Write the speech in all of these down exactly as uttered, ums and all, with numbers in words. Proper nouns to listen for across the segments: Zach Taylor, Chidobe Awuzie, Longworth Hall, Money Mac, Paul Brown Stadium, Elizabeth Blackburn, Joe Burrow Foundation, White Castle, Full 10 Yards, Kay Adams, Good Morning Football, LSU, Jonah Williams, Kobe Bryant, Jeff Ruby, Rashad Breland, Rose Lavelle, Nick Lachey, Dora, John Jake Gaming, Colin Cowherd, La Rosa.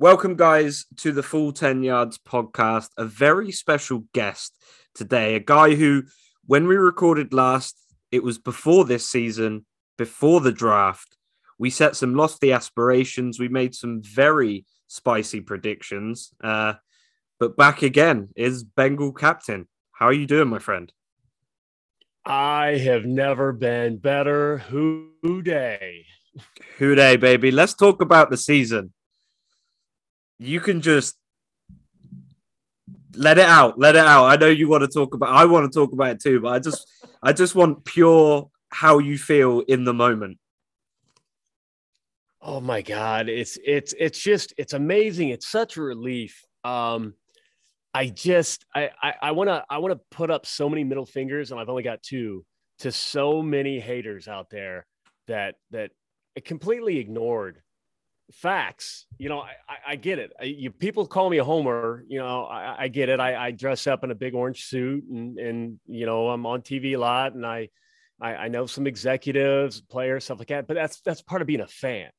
Welcome, guys, to the Full ten Yards podcast. A very special guest today, a guy who, when we recorded last, it was before this season, before the draft. We set some lofty aspirations. We made some very spicy predictions. Uh, but back again is Bengal captain. How are you doing, my friend? I have never been better. Who day? Who day, baby. Let's talk about the season. You can just let it out, let it out. I know you want to talk about, I want to talk about it too, but I just, I just want pure how you feel in the moment. Oh my God. It's, it's, it's just, it's amazing. It's such a relief. Um, I just, I, I want to, I want to put up so many middle fingers, and I've only got two, to so many haters out there that, that completely ignored facts. You know, I, I get it. I, you people call me a homer. You know, I, I get it. I, I dress up in a big orange suit, and and you know, I'm on T V a lot, and I, I, I know some executives, players, stuff like that. But that's that's part of being a fan.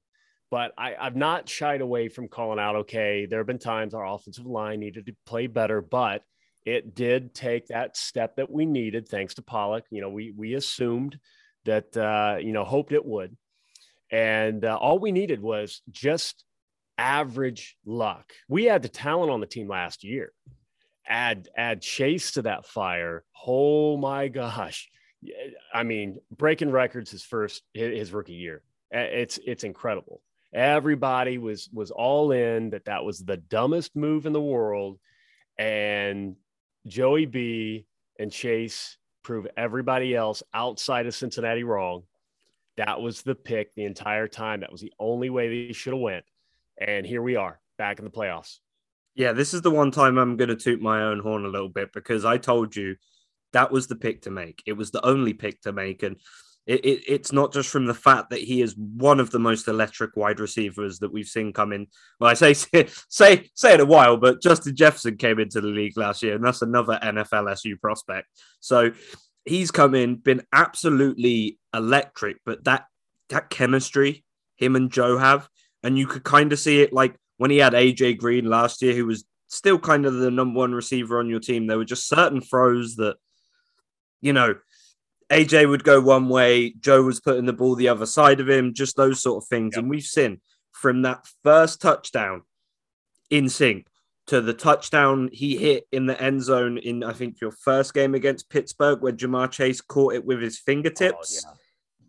But I, I've not shied away from calling out. Okay, there have been times our offensive line needed to play better, but it did take that step that we needed, thanks to Pollock. You know, we we assumed that, uh, you know, hoped it would. And uh, all we needed was just average luck. We had the talent on the team last year. Add add Chase to that fire. Oh my gosh! I mean, breaking records his first his rookie year. It's it's incredible. Everybody was was all in that that was the dumbest move in the world, and Joey B and Chase prove everybody else outside of Cincinnati wrong. That was the pick the entire time. That was the only way they should have went. And here we are back in the playoffs. Yeah, this is the one time I'm going to toot my own horn a little bit, because I told you that was the pick to make. It was the only pick to make. And it, it, it's not just from the fact that he is one of the most electric wide receivers that we've seen come in. Well, I say say say it a while, but Justin Jefferson came into the league last year, and that's another N F L S U prospect. So he's come in, been absolutely electric, but that that chemistry him and Joe have, and you could kind of see it like when he had A J Green last year, who was still kind of the number one receiver on your team. There were just certain throws that, you know, A J would go one way, Joe was putting the ball the other side of him, just those sort of things. Yep. And we've seen from that first touchdown in sync to the touchdown he hit in the end zone in, I think, your first game against Pittsburgh, where Ja'Marr Chase caught it with his fingertips. Oh,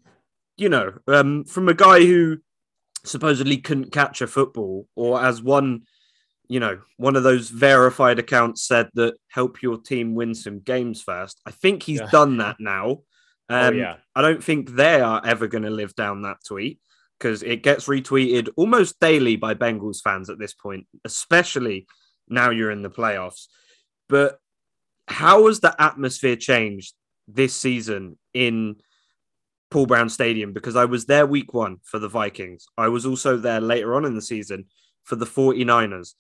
yeah. You know, um, from a guy who supposedly couldn't catch a football, or as one, you know, one of those verified accounts said, that help your team win some games first. I think he's yeah. done that now. Um, oh, yeah. I don't think they are ever going to live down that tweet, because it gets retweeted almost daily by Bengals fans at this point, especially now you're in the playoffs. But how has the atmosphere changed this season in Paul Brown Stadium? Because I was there week one for the Vikings. I was also there later on in the season for the forty-niners.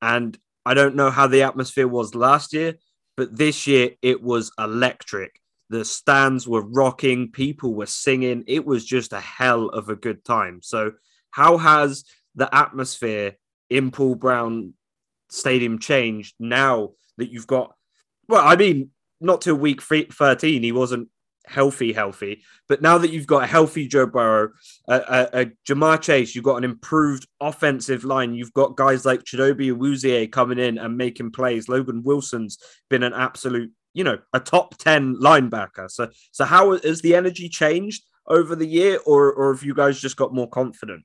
And I don't know how the atmosphere was last year, but this year it was electric. The stands were rocking. People were singing. It was just a hell of a good time. So how has the atmosphere in Paul Brown Stadium changed now that you've got, well, I mean, not till week thirteen he wasn't healthy healthy but now that you've got a healthy Joe Burrow, a, a, a Ja'Marr Chase, you've got an improved offensive line, you've got guys like Chidobe Awuzie coming in and making plays, Logan Wilson's been an absolute, you know, a top ten linebacker. So so how has the energy changed over the year, or or have you guys just got more confident?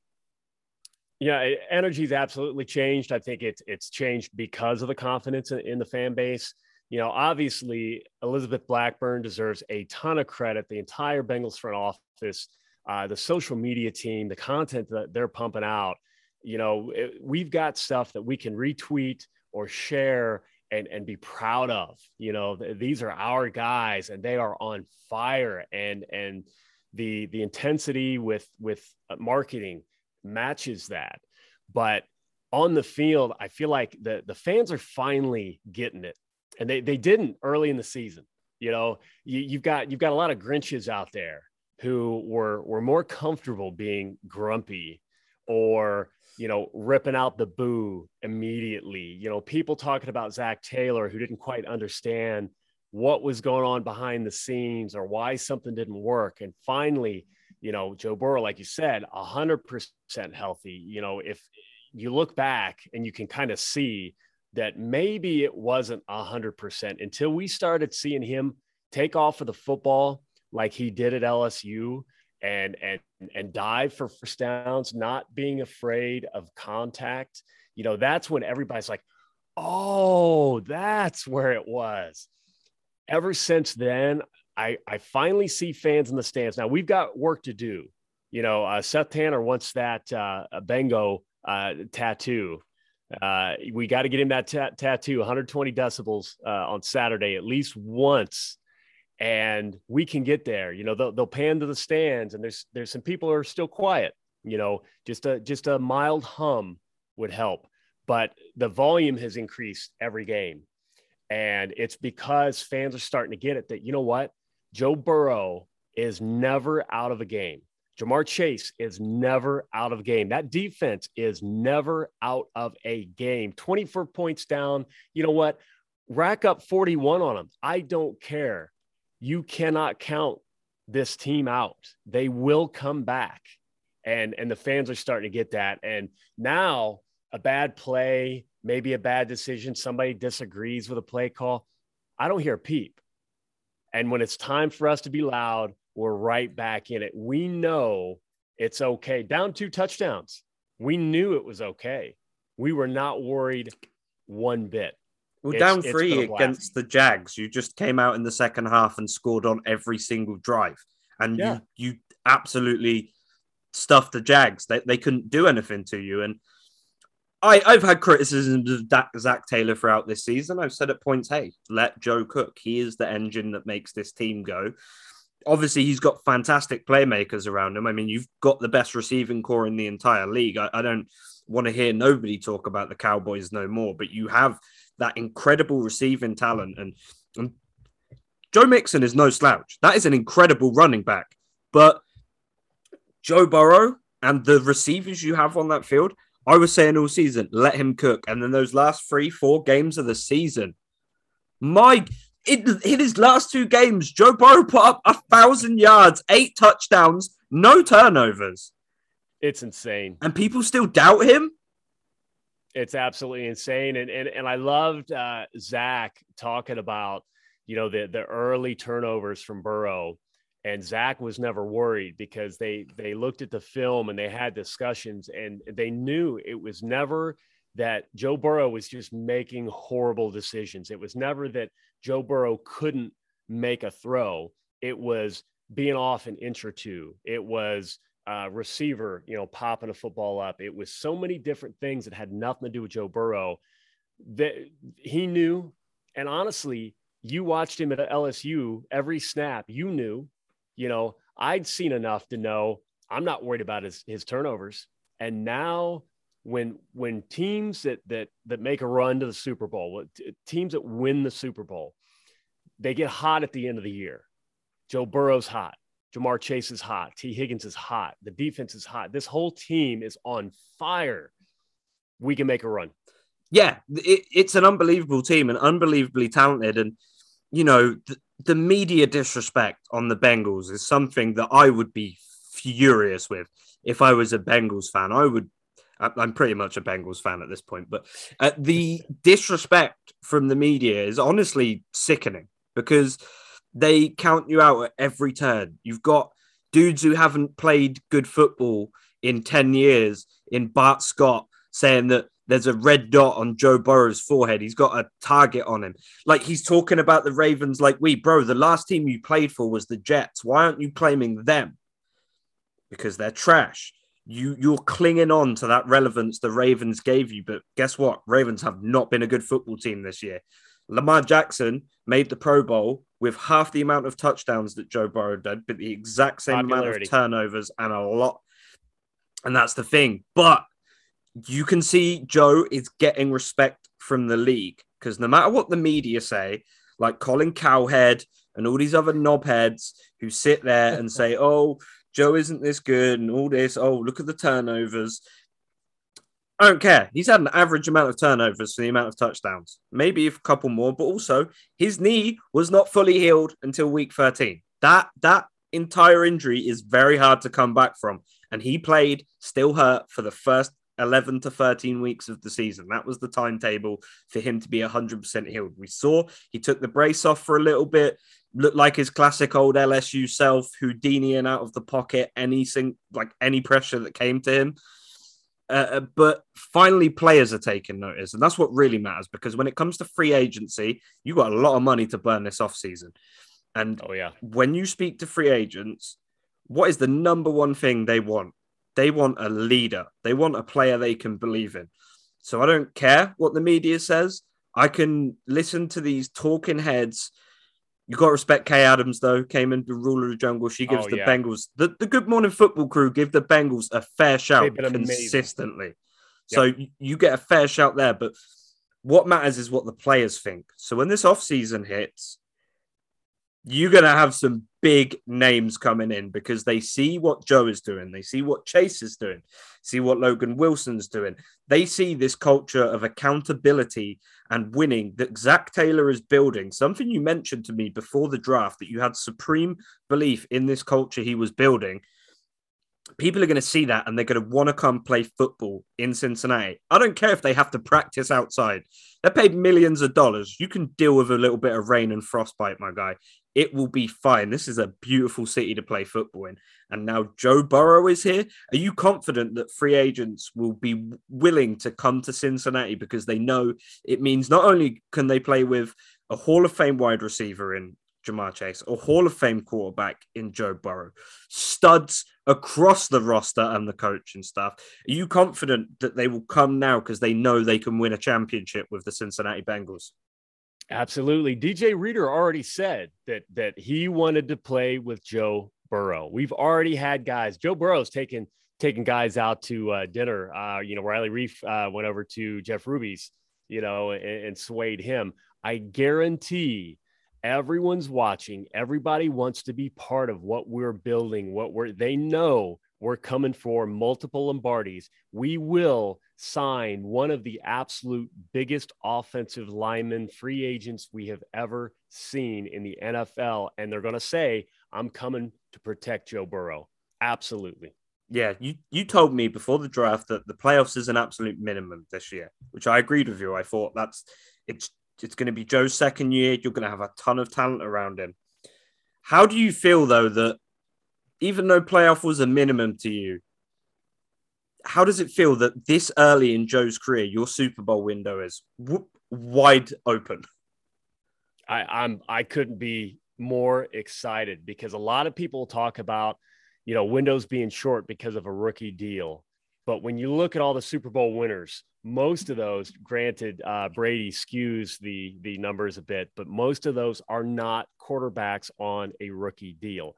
Yeah, energy's absolutely changed. I think it's it's changed because of the confidence in, in the fan base. You know, obviously, Elizabeth Blackburn deserves a ton of credit. The entire Bengals front office, uh, the social media team, the content that they're pumping out. You know, it, we've got stuff that we can retweet or share and and be proud of. You know, th- these are our guys, and they are on fire. And and the the intensity with with marketing matches that. But on the field, I feel like the the fans are finally getting it, and they they didn't early in the season. You know, you, you've got you've got a lot of Grinches out there who were were more comfortable being grumpy or, you know, ripping out the boo immediately, you know, people talking about Zach Taylor who didn't quite understand what was going on behind the scenes or why something didn't work. And finally, you know, Joe Burrow, like you said, a hundred percent healthy. You know, if you look back and you can kind of see that maybe it wasn't a hundred percent until we started seeing him take off of the football like he did at L S U and, and, and dive for first downs, not being afraid of contact. You know, that's when everybody's like, oh, that's where it was. Ever since then, I, I finally see fans in the stands. Now we've got work to do. You know, uh, Seth Tanner wants that uh, Bengo uh, tattoo. Uh, we got to get him that t- tattoo, one hundred twenty decibels uh, on Saturday, at least once. And we can get there. You know, they'll, they'll pan to the stands, and there's, there's some people who are still quiet, you know, just a, just a mild hum would help, but the volume has increased every game. And it's because fans are starting to get it that, you know what, Joe Burrow is never out of a game. Ja'Marr Chase is never out of a game. That defense is never out of a game. twenty-four points down. You know what? Rack up forty-one on them. I don't care. You cannot count this team out. They will come back. And, and the fans are starting to get that. And now a bad play, maybe a bad decision, somebody disagrees with a play call, I don't hear a peep. And when it's time for us to be loud, we're right back in it. We know it's okay. Down two touchdowns. We knew it was okay. We were not worried one bit. Well, it's, down three against the Jags, you just came out in the second half and scored on every single drive. And yeah. you, you absolutely stuffed the Jags. They, they couldn't do anything to you. And I, I've had criticisms of Zach Taylor throughout this season. I've said at points, hey, let Joe cook. He is the engine that makes this team go. Obviously, he's got fantastic playmakers around him. I mean, you've got the best receiving core in the entire league. I, I don't want to hear nobody talk about the Cowboys no more, but you have that incredible receiving talent. And, and Joe Mixon is no slouch. That is an incredible running back. But Joe Burrow and the receivers you have on that field, I was saying all season, let him cook. And then those last three, four games of the season, my... In his last two games, Joe Burrow put up a thousand yards, eight touchdowns, no turnovers. It's insane. And people still doubt him? It's absolutely insane. And and, and I loved uh, Zach talking about, you know, the, the early turnovers from Burrow. And Zach was never worried because they, they looked at the film and they had discussions and they knew it was never that Joe Burrow was just making horrible decisions. It was never that Joe Burrow couldn't make a throw. It was being off an inch or two. It was a receiver, you know, popping a football up. It was so many different things that had nothing to do with Joe Burrow that he knew. And honestly, you watched him at L S U every snap. You knew, you know, I'd seen enough to know I'm not worried about his, his turnovers. And now when when teams that that that make a run to the Super Bowl, teams that win the Super Bowl, they get hot at the end of the year. Joe Burrow's hot. Ja'Marr Chase is hot. T. Higgins is hot. The defense is hot. This whole team is on fire. We can make a run. Yeah, it, it's an unbelievable team and unbelievably talented. And, you know, the, the media disrespect on the Bengals is something that I would be furious with if I was a Bengals fan. I would I'm pretty much a Bengals fan at this point, but uh, the disrespect from the media is honestly sickening because they count you out at every turn. You've got dudes who haven't played good football in ten years in Bart Scott saying that there's a red dot on Joe Burrow's forehead. He's got a target on him. Like he's talking about the Ravens like, we, bro, the last team you played for was the Jets. Why aren't you claiming them? Because they're trash. You, you're clinging on to that relevance the Ravens gave you. But guess what? Ravens have not been a good football team this year. Lamar Jackson made the Pro Bowl with half the amount of touchdowns that Joe Burrow did, but the exact same amount of turnovers and a lot. And that's the thing. But you can see Joe is getting respect from the league because no matter what the media say, like Colin Cowherd and all these other knobheads who sit there and say, oh, Joe isn't this good and all this. Oh, look at the turnovers. I don't care. He's had an average amount of turnovers for the amount of touchdowns. Maybe a couple more, but also his knee was not fully healed until week thirteen. That that entire injury is very hard to come back from. And he played still hurt for the first eleven to thirteen weeks of the season. That was the timetable for him to be one hundred percent healed. We saw he took the brace off for a little bit, looked like his classic old L S U self, Houdinian out of the pocket, anything like any pressure that came to him. Uh, but finally, players are taking notice, and that's what really matters, because when it comes to free agency, you've got a lot of money to burn this offseason. And oh, yeah. when you speak to free agents, what is the number one thing they want? They want a leader. They want a player they can believe in. So I don't care what the media says. I can listen to these talking heads. You got to respect Kay Adams, though. Came in the ruler of the jungle. She gives oh, the yeah. Bengals. The, the Good Morning Football crew give the Bengals a fair shout consistently. Yep. So you get a fair shout there. But what matters is what the players think. So when this offseason hits, you're going to have some big names coming in because they see what Joe is doing. They see what Chase is doing. See what Logan Wilson's doing. They see this culture of accountability and winning that Zach Taylor is building. Something you mentioned to me before the draft, that you had supreme belief in this culture he was building. People are going to see that and they're going to want to come play football in Cincinnati. I don't care if they have to practice outside. They're paid millions of dollars. You can deal with a little bit of rain and frostbite, my guy. It will be fine. This is a beautiful city to play football in. And now Joe Burrow is here. Are you confident that free agents will be willing to come to Cincinnati because they know it means not only can they play with a Hall of Fame wide receiver in Ja'Marr Chase, a Hall of Fame quarterback in Joe Burrow, studs across the roster and the coach and stuff. Are you confident that they will come now because they know they can win a championship with the Cincinnati Bengals? Absolutely. D J Reader already said that that he wanted to play with Joe Burrow. We've already had guys. Joe Burrow's taken taking guys out to uh, dinner. Uh, you know, Riley Reef uh, went over to Jeff Ruby's, you know, and, and swayed him. I guarantee everyone's watching. Everybody wants to be part of what we're building. What we're they know we're coming for multiple Lombardis. We will sign one of the absolute biggest offensive linemen free agents we have ever seen in the N F L. And they're going to say, I'm coming to protect Joe Burrow. Absolutely. Yeah. You, you told me before the draft that the playoffs is an absolute minimum this year, which I agreed with you. I thought that's it's, it's going to be Joe's second year. You're going to have a ton of talent around him. How do you feel though, that, even though playoff was a minimum to you, how does it feel that this early in Joe's career, your Super Bowl window is whoop, wide open? I, I'm I couldn't be more excited because a lot of people talk about, you know, windows being short because of a rookie deal. But when you look at all the Super Bowl winners, most of those, granted, uh, Brady skews the the numbers a bit, but most of those are not quarterbacks on a rookie deal.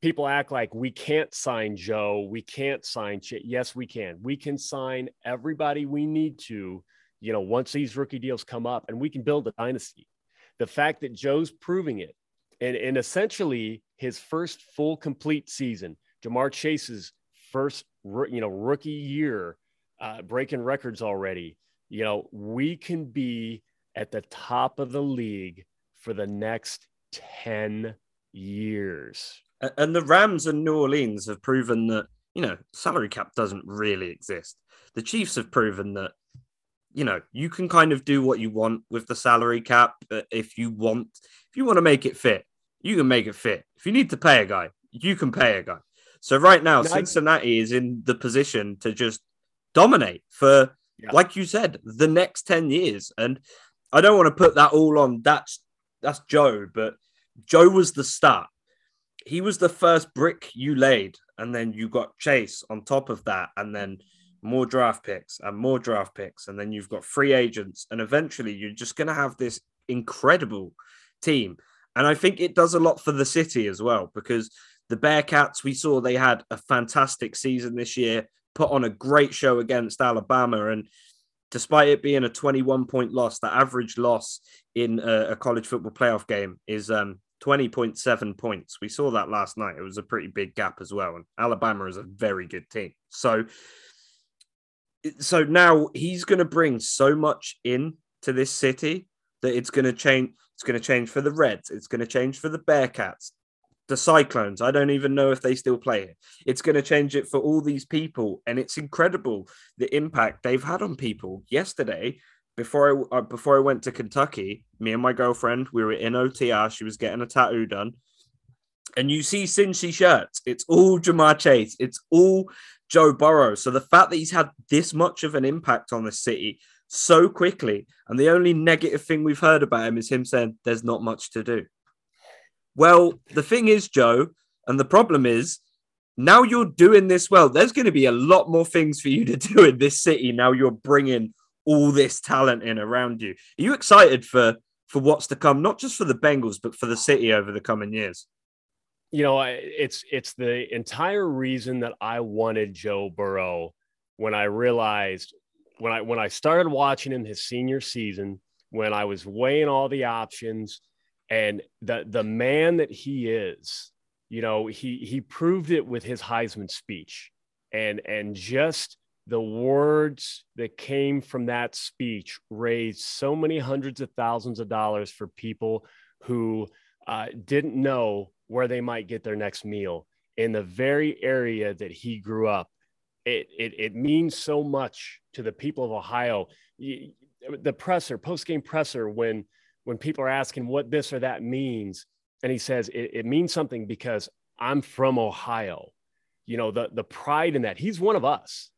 People act like we can't sign Joe. We can't sign Ch- Yes, we can. We can sign everybody we need to, you know, once these rookie deals come up, and we can build a dynasty. The fact that Joe's proving it, and, and essentially his first full complete season, Ja'Marr Chase's first, you know, rookie year, uh, breaking records already, you know, we can be at the top of the league for the next ten years. And the Rams and New Orleans have proven that, you know, salary cap doesn't really exist. The Chiefs have proven that, you know, you can kind of do what you want with the salary cap. If you want, if you want to make it fit, you can make it fit. If you need to pay a guy, you can pay a guy. So right now, Cincinnati is in the position to just dominate for, yeah. like you said, the next ten years. And I don't want to put that all on that's, that's Joe, but Joe was the start. He was the first brick you laid, and then you got Chase on top of that, and then more draft picks and more draft picks, and then you've got free agents, and eventually you're just going to have this incredible team. And I think it does a lot for the city as well, because the Bearcats, we saw they had a fantastic season this year, put on a great show against Alabama, and despite it being a twenty-one point loss, the average loss in a college football playoff game is um, twenty point seven points. We saw that last night. It was a pretty big gap as well. And Alabama is a very good team. So, so now he's going to bring so much in to this city that it's going to change. It's going to change for the Reds. It's going to change for the Bearcats, the Cyclones. I don't even know if they still play it. It's going to change it for all these people. And it's incredible the impact they've had on people. Yesterday, Before I, uh, before I went to Kentucky, me and my girlfriend, we were in O T R. She was getting a tattoo done. And you see Cincy shirts. It's all Ja'Marr Chase. It's all Joe Burrow. So the fact that he's had this much of an impact on the city so quickly, and the only negative thing we've heard about him is him saying there's not much to do. Well, the thing is, Joe, and the problem is, now you're doing this well. There's going to be a lot more things for you to do in this city now you're bringing all this talent in around you. Are you excited for for what's to come, not just for the Bengals, but for the city over the coming years? You know, it's it's the entire reason that I wanted Joe Burrow. When I realized, when I when I started watching him his senior season, when I was weighing all the options, and the the man that he is, you know, he he proved it with his Heisman speech, and and just the words that came from that speech raised so many hundreds of thousands of dollars for people who uh, didn't know where they might get their next meal in the very area that he grew up. It, it, it means so much to the people of Ohio. The presser, post-game presser, when, when people are asking what this or that means, and he says, it, it means something because I'm from Ohio. You know, the, the pride in that. He's one of us.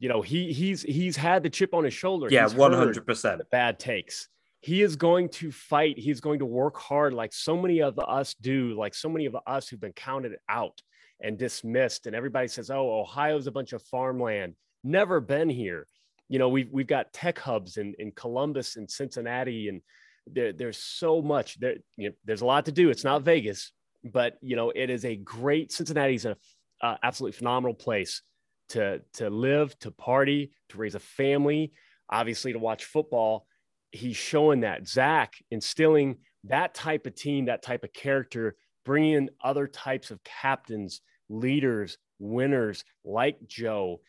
You know, he he's he's had the chip on his shoulder. Yeah, one hundred percent. Bad takes. He is going to fight. He's going to work hard like so many of us do, like so many of us who've been counted out and dismissed. And everybody says, oh, Ohio's a bunch of farmland. Never been here. You know, we've, we've got tech hubs in, in Columbus and Cincinnati. And there, there's so much. There, you know, there's a lot to do. It's not Vegas. But, you know, it is a great Cincinnati's an uh, absolutely phenomenal place to to live, to party, to raise a family, obviously to watch football. He's showing that. Zach instilling that type of team, that type of character, bringing in other types of captains, leaders, winners like Joe.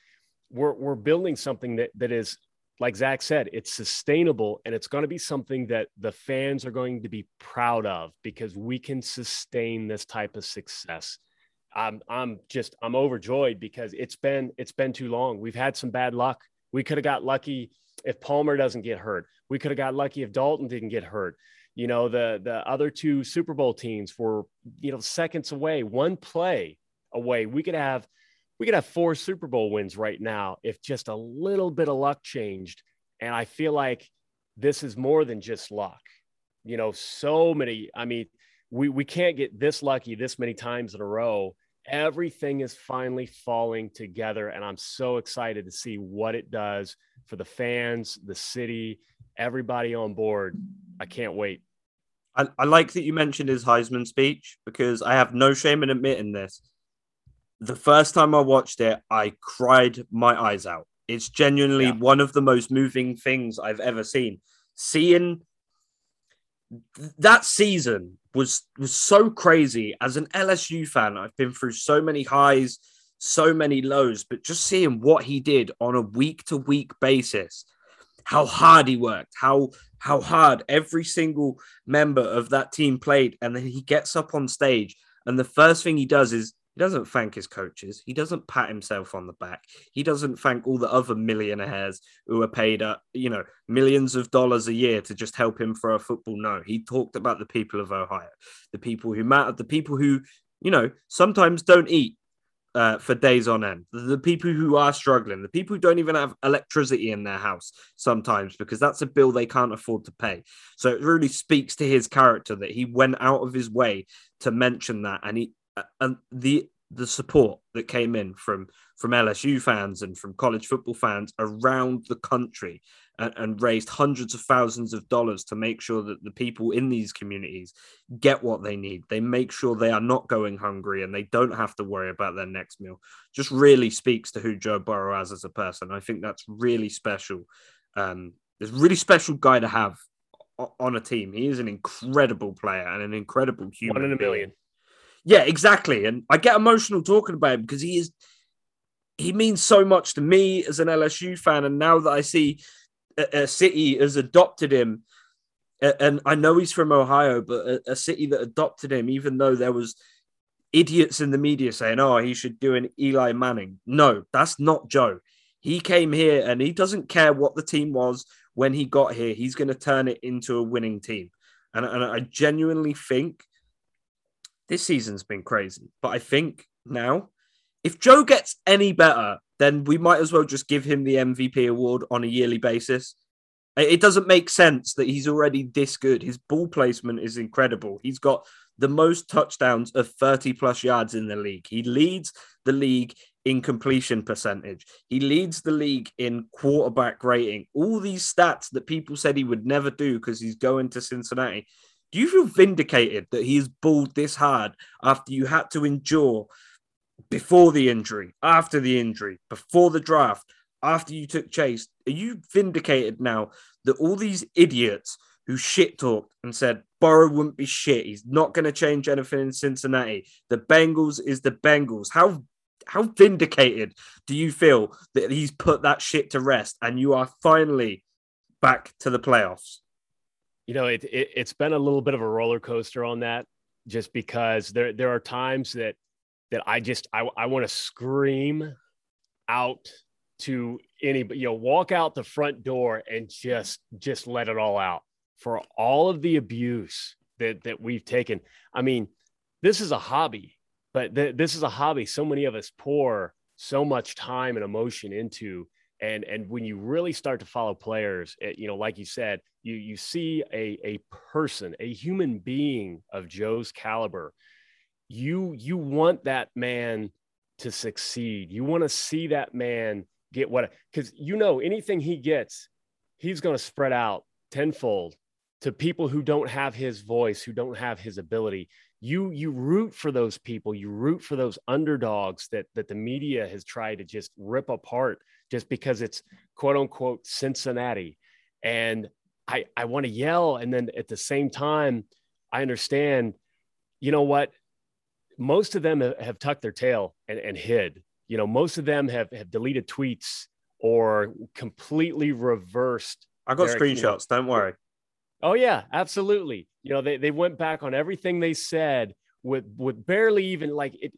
We're, we're building something that that is, like Zach said, it's sustainable, and it's going to be something that the fans are going to be proud of because we can sustain this type of success. I'm I'm just I'm overjoyed because it's been it's been too long. We've had some bad luck. We could have got lucky if Palmer doesn't get hurt. We could have got lucky if Dalton didn't get hurt. You know, the the other two Super Bowl teams were, you know, seconds away, one play away. We could have we could have four Super Bowl wins right now if just a little bit of luck changed. And I feel like this is more than just luck. You know, so many. I mean, we we can't get this lucky this many times in a row. Everything is finally falling together, and I'm so excited to see what it does for the fans, the city, everybody on board. I can't wait. I, I like that you mentioned his Heisman speech because I have no shame in admitting this. The first time I watched it, I cried my eyes out. It's genuinely yeah. one of the most moving things I've ever seen. Seeing that season was was so crazy. As an L S U fan, I've been through so many highs, so many lows, but just seeing what he did on a week-to-week basis, how hard he worked, how how hard every single member of that team played, and then he gets up on stage, and the first thing he does is he doesn't thank his coaches. He doesn't pat himself on the back. He doesn't thank all the other millionaires who are paid, uh, you know, millions of dollars a year to just help him throw a football. No, he talked about the people of Ohio, the people who matter, the people who, you know, sometimes don't eat uh, for days on end, the people who are struggling, the people who don't even have electricity in their house sometimes because that's a bill they can't afford to pay. So it really speaks to his character that he went out of his way to mention that, and he, and the the support that came in from from L S U fans and from college football fans around the country, and, and raised hundreds of thousands of dollars to make sure that the people in these communities get what they need. They make sure they are not going hungry and they don't have to worry about their next meal. Just really speaks to who Joe Burrow is as a person. I think that's really special. Um, it's a really special guy to have on a team. He is an incredible player and an incredible human. One in a million. Yeah, exactly. And I get emotional talking about him because he is, he means so much to me as an L S U fan. And now that I see a, a city has adopted him, and I know he's from Ohio, but a, a city that adopted him, even though there was idiots in the media saying, oh, he should do an Eli Manning. No, that's not Joe. He came here and he doesn't care what the team was when he got here. He's going to turn it into a winning team. And, and I genuinely think this season's been crazy. But I think now, if Joe gets any better, then we might as well just give him the M V P award on a yearly basis. It doesn't make sense that he's already this good. His ball placement is incredible. He's got the most touchdowns of thirty plus yards in the league. He leads the league in completion percentage. He leads the league in quarterback rating. All these stats that people said he would never do because he's going to Cincinnati. Do you feel vindicated that he has balled this hard after you had to endure before the injury, after the injury, before the draft, after you took Chase? Are you vindicated now that all these idiots who shit-talked and said Burrow wouldn't be shit, he's not going to change anything in Cincinnati, the Bengals is the Bengals. How how vindicated do you feel that he's put that shit to rest and you are finally back to the playoffs? You know, it, it, it's been a little bit of a roller coaster on that, just because there there are times that that I just, I, I want to scream out to anybody, you know, walk out the front door and just, just let it all out for all of the abuse that, that we've taken. I mean, this is a hobby, but th- this is a hobby so many of us pour so much time and emotion into. And, and when you really start to follow players, it, you know, like you said, you, you see a, a person, a human being of Joe's caliber, you, you want that man to succeed. You want to see that man get what, because you know, anything he gets, he's going to spread out tenfold to people who don't have his voice, who don't have his ability. You, you root for those people. You root for those underdogs that, that the media has tried to just rip apart just because it's quote unquote Cincinnati. And I, I want to yell. And then at the same time, I understand, you know what? Most of them have tucked their tail and, and hid. You know, most of them have, have deleted tweets or completely reversed. I got their, screenshots. You know, don't worry. Oh yeah, absolutely. You know, they, they went back on everything they said with, with barely even like it,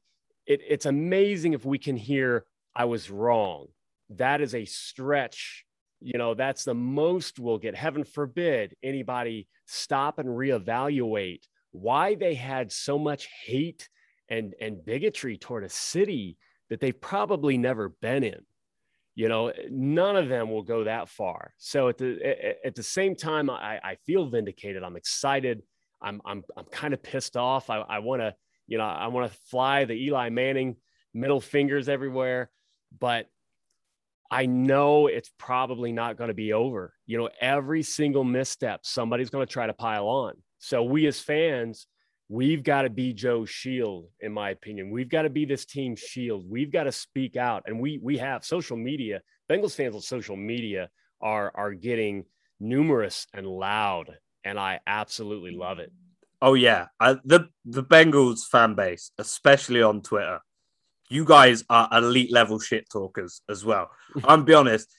it. It's amazing if we can hear, I was wrong. That is a stretch. You know, that's the most we'll get. Heaven forbid anybody stop and reevaluate why they had so much hate and, and bigotry toward a city that they've probably never been in. You know, none of them will go that far. So at the, at the same time, I, I feel vindicated. I'm excited. I'm, I'm, I'm kind of pissed off. I, I want to, you know, I want to fly the Eli Manning middle fingers everywhere, but I know it's probably not going to be over. You know, every single misstep, somebody's going to try to pile on. So we as fans, we've got to be Joe's shield, in my opinion. We've got to be this team's shield. We've got to speak out. And we we have social media. Bengals fans on social media are are getting numerous and loud, and I absolutely love it. Oh, yeah. I, the, the Bengals fan base, especially on Twitter, you guys are elite-level shit-talkers as well. I'm be honest.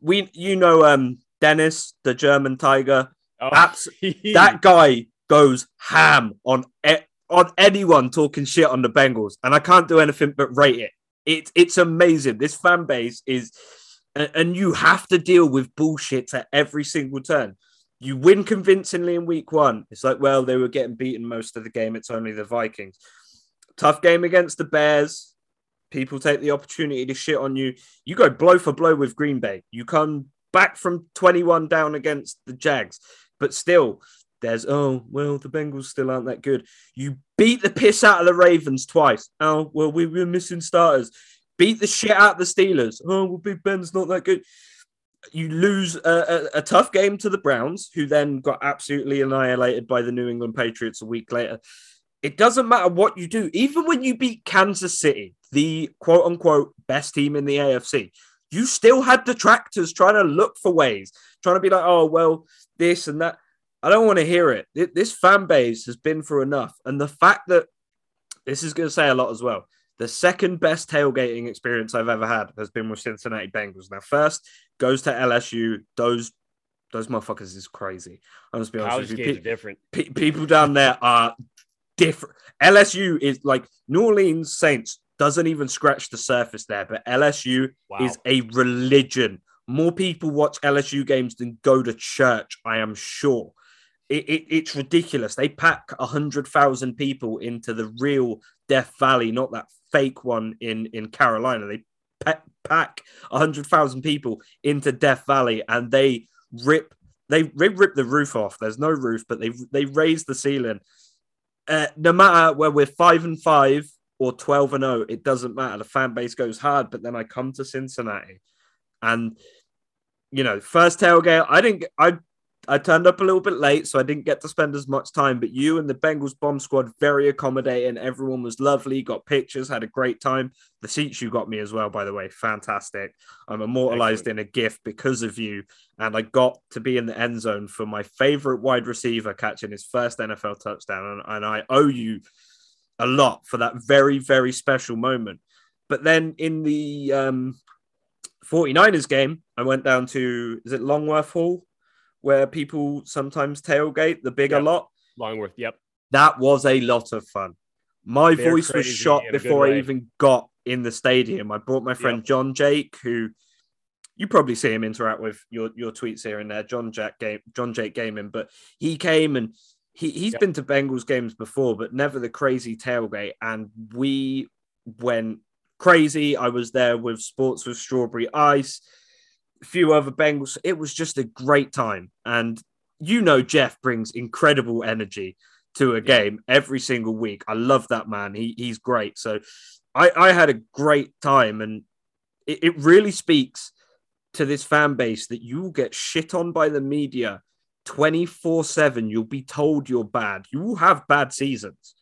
We, you know um, Dennis, the German Tiger. Oh. Abs- that guy goes ham on e- on anyone talking shit on the Bengals, and I can't do anything but rate it. It's it's amazing. This fan base is, and you have to deal with bullshit at every single turn. You win convincingly in week one. It's like, well, they were getting beaten most of the game. It's only the Vikings. Tough game against the Bears. People take the opportunity to shit on you. You go blow for blow with Green Bay. You come back from twenty-one down against the Jags. But still, there's, oh, well, the Bengals still aren't that good. You beat the piss out of the Ravens twice. Oh, well, we were missing starters. Beat the shit out of the Steelers. Oh, well, Big Ben's not that good. You lose a, a, a tough game to the Browns, who then got absolutely annihilated by the New England Patriots a week later. It doesn't matter what you do. Even when you beat Kansas City, the quote-unquote best team in the A F C, you still had detractors trying to look for ways, trying to be like, oh, well, this and that. I don't want to hear it. This fan base has been through enough. And the fact that, this is going to say a lot as well, the second best tailgating experience I've ever had has been with Cincinnati Bengals. Now, first goes to L S U. Those those motherfuckers is crazy. I'm just being honest with you. Pe- different. Pe- people down there are different. L S U is like New Orleans Saints doesn't even scratch the surface there, but L S U wow. is a religion. More people watch L S U games than go to church, I am sure. It, it, it's ridiculous. They pack one hundred thousand people into the real Death Valley, not that fake one in, in Carolina. They pe- pack one hundred thousand people into Death Valley, and they rip they, they rip the roof off. There's no roof, but they they raise the ceiling. Uh, no matter where we're five and five or twelve and zero, it doesn't matter. The fan base goes hard. But then I come to Cincinnati, and you know, first tailgate, I didn't. I. I turned up a little bit late, so I didn't get to spend as much time. But you and the Bengals bomb squad, very accommodating. Everyone was lovely, got pictures, had a great time. The seats you got me as well, by the way, fantastic. I'm immortalized in a GIF because of you. And I got to be in the end zone for my favorite wide receiver catching his first N F L touchdown. And, and I owe you a lot for that very, very special moment. But then in the um, forty-niners game, I went down to, is it Longworth Hall? Where people sometimes tailgate, the bigger yep. lot. Longworth, yep. That was a lot of fun. My They're voice was shot before I even got in the stadium. I brought my friend yep. John Jake, who you probably see him interact with your, your tweets here and there, John Jack Game, John Jake Gaming, but he came and he, he's yep. been to Bengals games before, but never the crazy tailgate. And we went crazy. I was there with Sports with Strawberry Ice, few other Bengals. It was just a great time. And you know, Jeff brings incredible energy to a game every single week. I love that man. He he's great. So I, I had a great time, and it, it really speaks to this fan base that you will get shit on by the media twenty-four seven. You'll be told you're bad. You will have bad seasons,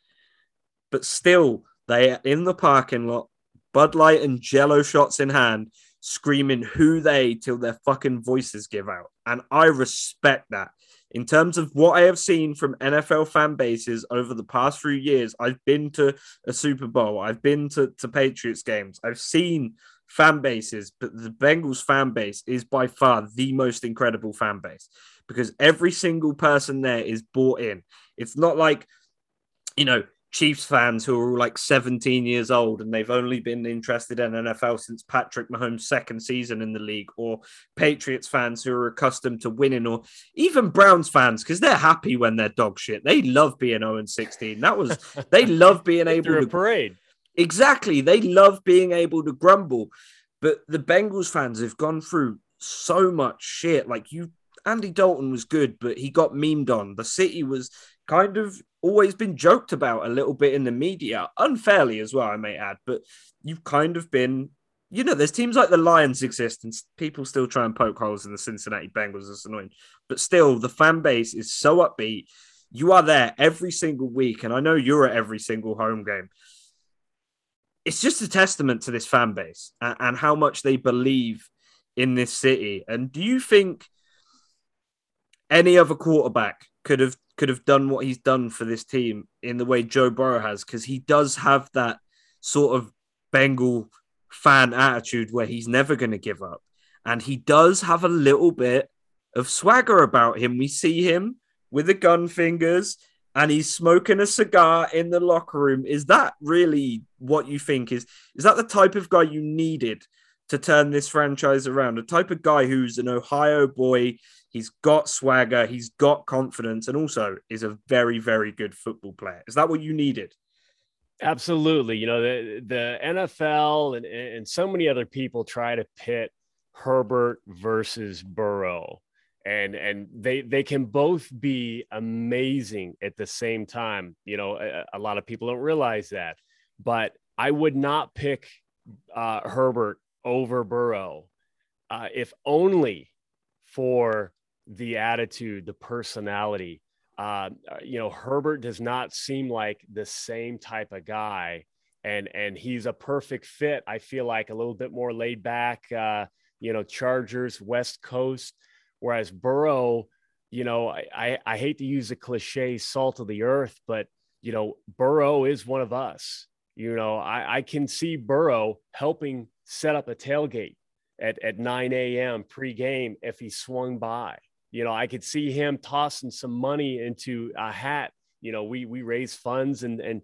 but still they are in the parking lot, Bud Light and Jello shots in hand, screaming who they till their fucking voices give out. And I respect that. In terms of what I have seen from N F L fan bases over the past few years, I've been to a Super Bowl, I've been to, to Patriots games, I've seen fan bases, but the Bengals fan base is by far the most incredible fan base because every single person there is bought in. It's not like, you know, Chiefs fans who are all like seventeen years old and they've only been interested in N F L since Patrick Mahomes' second season in the league, or Patriots fans who are accustomed to winning, or even Browns fans because they're happy when they're dog shit. They love being oh and sixteen. That was they love being able to parade. Exactly. They love being able to grumble. But the Bengals fans have gone through so much shit. Like you Andy Dalton was good, but he got memed on. The city was kind of always been joked about a little bit in the media, unfairly as well, I may add, but you've kind of been, you know, there's teams like the Lions exist and people still try and poke holes in the Cincinnati Bengals. It's annoying, but still the fan base is so upbeat. You are there every single week. And I know you're at every single home game. It's just a testament to this fan base and, and how much they believe in this city. And do you think any other quarterback could have could have done what he's done for this team in the way Joe Burrow has? Because he does have that sort of Bengal fan attitude where he's never going to give up. And he does have a little bit of swagger about him. We see him with the gun fingers and he's smoking a cigar in the locker room. Is that really what you think? Is, is that the type of guy you needed to turn this franchise around? A type of guy who's an Ohio boy, he's got swagger, he's got confidence, and also is a very, very good football player. Is that what you needed? Absolutely. You know, the, the N F L and, and so many other people try to pit Herbert versus Burrow, and and they, they can both be amazing at the same time. You know, a, a lot of people don't realize that, but I would not pick uh, Herbert over Burrow, uh, if only for the attitude, the personality. Uh, you know, Herbert does not seem like the same type of guy, and and he's a perfect fit. I feel like a little bit more laid back, uh, you know, Chargers, West Coast, whereas Burrow, you know, I, I, I hate to use the cliche salt of the earth, but, you know, Burrow is one of us. You know, I, I can see Burrow helping set up a tailgate at, at nine a.m. pregame if he swung by. You know, I could see him tossing some money into a hat. You know, we we raise funds and and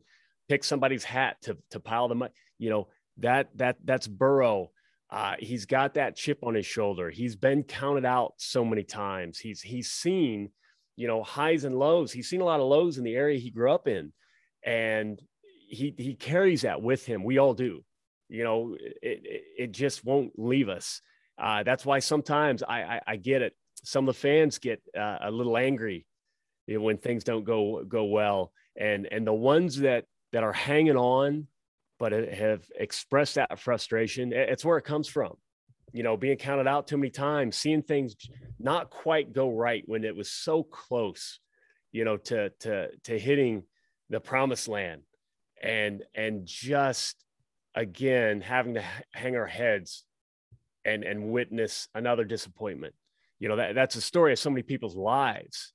pick somebody's hat to to pile the money. You know, that that that's Burrow. Uh, he's got that chip on his shoulder. He's been counted out so many times. He's he's seen, you know, highs and lows. He's seen a lot of lows in the area he grew up in, and he he carries that with him. We all do. You know, it it, it just won't leave us. Uh, that's why sometimes I, I I get it. Some of the fans get uh, a little angry, you know, when things don't go go well, and and the ones that that are hanging on, but have expressed that frustration, it's where it comes from. You know, being counted out too many times, seeing things not quite go right when it was so close, you know, to to to hitting the promised land, and and just again having to hang our heads and and witness another disappointment. You know, that, that's a story of so many people's lives.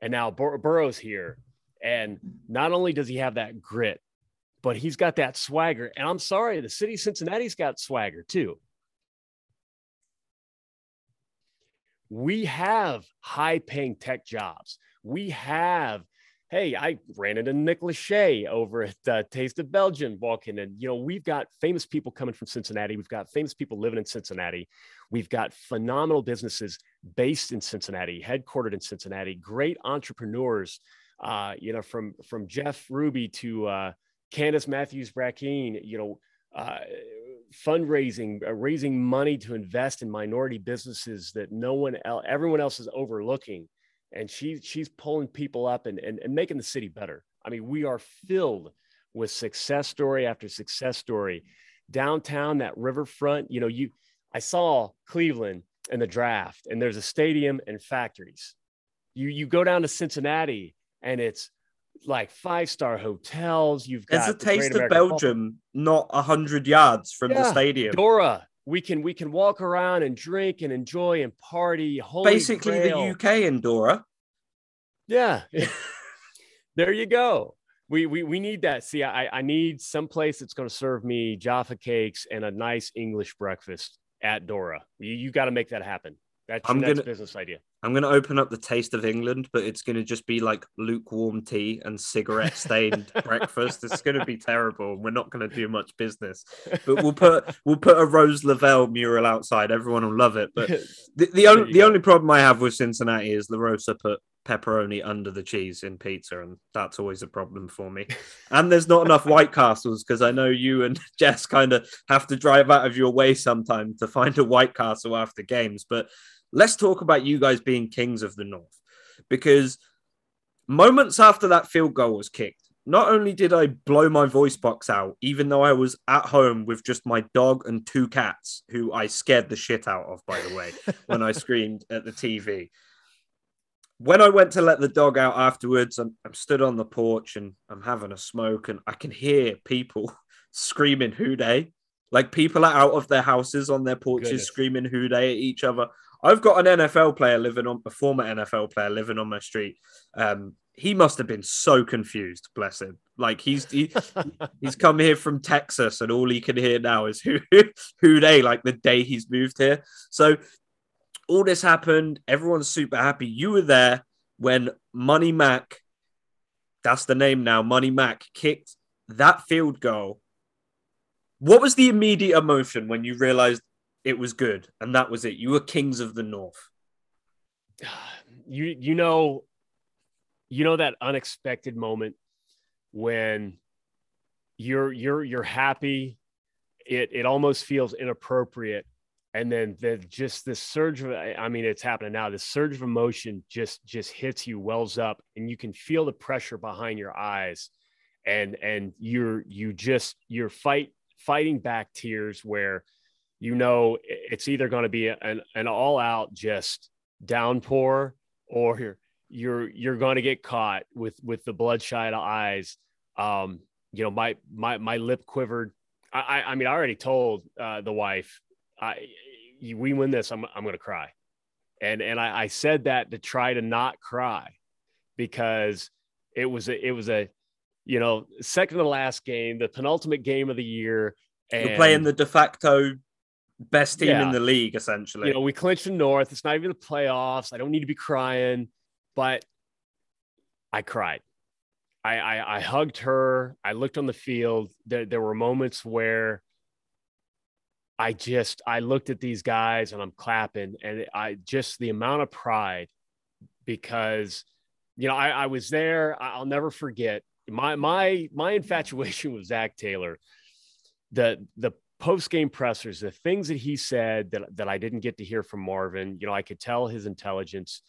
And now Bur- Burrow's here. And not only does he have that grit, but he's got that swagger. And I'm sorry, the city of Cincinnati's got swagger too. We have high-paying tech jobs. We have, hey, I ran into Nick Lachey over at uh, Taste of Belgium walking in. You know, we've got famous people coming from Cincinnati. We've got famous people living in Cincinnati. We've got phenomenal businesses based in Cincinnati, headquartered in Cincinnati, great entrepreneurs, uh, you know, from, from Jeff Ruby to uh, Candace Matthews Brackeen, you know, uh, fundraising, uh, raising money to invest in minority businesses that no one else, everyone else is overlooking. And she, she's pulling people up and, and, and making the city better. I mean, we are filled with success story after success story. Downtown, that riverfront, you know, you I saw Cleveland in the draft, and there's a stadium and factories. You you go down to Cincinnati, and it's like five-star hotels. You've got There's a Taste of Belgium, not one hundred yards from yeah, the stadium. Dora. We can we can walk around and drink and enjoy and party. Holy Basically grail. The U K and Dora. Yeah. There you go. We, we we need that. See, I I need some place that's going to serve me Jaffa cakes and a nice English breakfast at Dora. You, you got to make that happen. That's your next business idea. I'm going to open up the Taste of England, but it's going to just be like lukewarm tea and cigarette stained breakfast. It's going to be terrible. We're not going to do much business, but we'll put we'll put a Rose Lavelle mural outside. Everyone will love it. But the the, only, the only problem I have with Cincinnati is La Rosa put pepperoni under the cheese in pizza, and that's always a problem for me. And there's not enough White Castles, because I know you and Jess kind of have to drive out of your way sometime to find a White Castle after games. But let's talk about you guys being kings of the North, because moments after that field goal was kicked, not only did I blow my voice box out, even though I was at home with just my dog and two cats, who I scared the shit out of, by the way, when I screamed at the T V. When I went to let the dog out afterwards, I'm, I'm stood on the porch and I'm having a smoke, and I can hear people screaming Houday. Like, people are out of their houses on their porches Goodness. Screaming Houday at each other. I've got an N F L player living on, a former N F L player living on my street. Um, he must have been so confused, bless him. Like, he's he, he's come here from Texas, and all he can hear now is who who they like the day he's moved here. So all this happened. Everyone's super happy. You were there when Money Mac, that's the name now, Money Mac, kicked that field goal. What was the immediate emotion when you realized it was good, and that was it? You were kings of the North. You you know, you know that unexpected moment when you're you're you're happy. It it almost feels inappropriate, and then the just this surge of I mean, it's happening now. This surge of emotion just just hits you, wells up, and you can feel the pressure behind your eyes, and and you're you just you're fight fighting back tears where. You know, it's either going to be an, an all-out just downpour, or you're you're, you're going to get caught with with the bloodshot eyes. Um, you know, my my my lip quivered. I I mean, I already told uh, the wife, I, we win this, I'm I'm going to cry, And, and I, I said that to try to not cry, because it was a, it was a, you know, second to last game, the penultimate game of the year. And you're playing the de facto best team yeah, in the league, essentially. You know, we clinched the North. It's not even the playoffs. I don't need to be crying, but I cried. I, I, I hugged her. I looked on the field. There, there were moments where I just, I looked at these guys and I'm clapping, and I just, the amount of pride, because, you know, I, I was there. I'll never forget my, my, my infatuation with Zach Taylor, the, the post-game pressers, the things that he said that, that I didn't get to hear from Marvin. You know, I could tell his intelligence.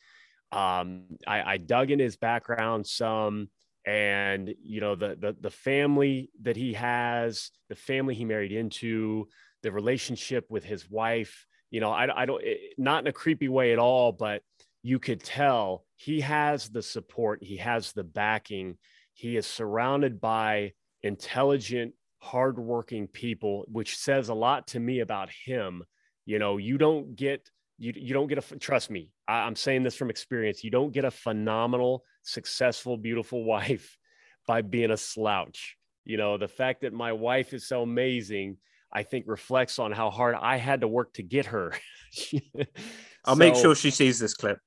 Um, I, I dug in his background some. And, you know, the, the, the family that he has, the family he married into, the relationship with his wife, you know, I, I don't, it, not in a creepy way at all, but you could tell he has the support. He has the backing. He is surrounded by intelligent, hardworking people, which says a lot to me about him. You know, you don't get, you, you don't get a, trust me, I, I'm saying this from experience. You don't get a phenomenal, successful, beautiful wife by being a slouch. You know, the fact that my wife is so amazing, I think reflects on how hard I had to work to get her. I'll so, make sure she sees this clip.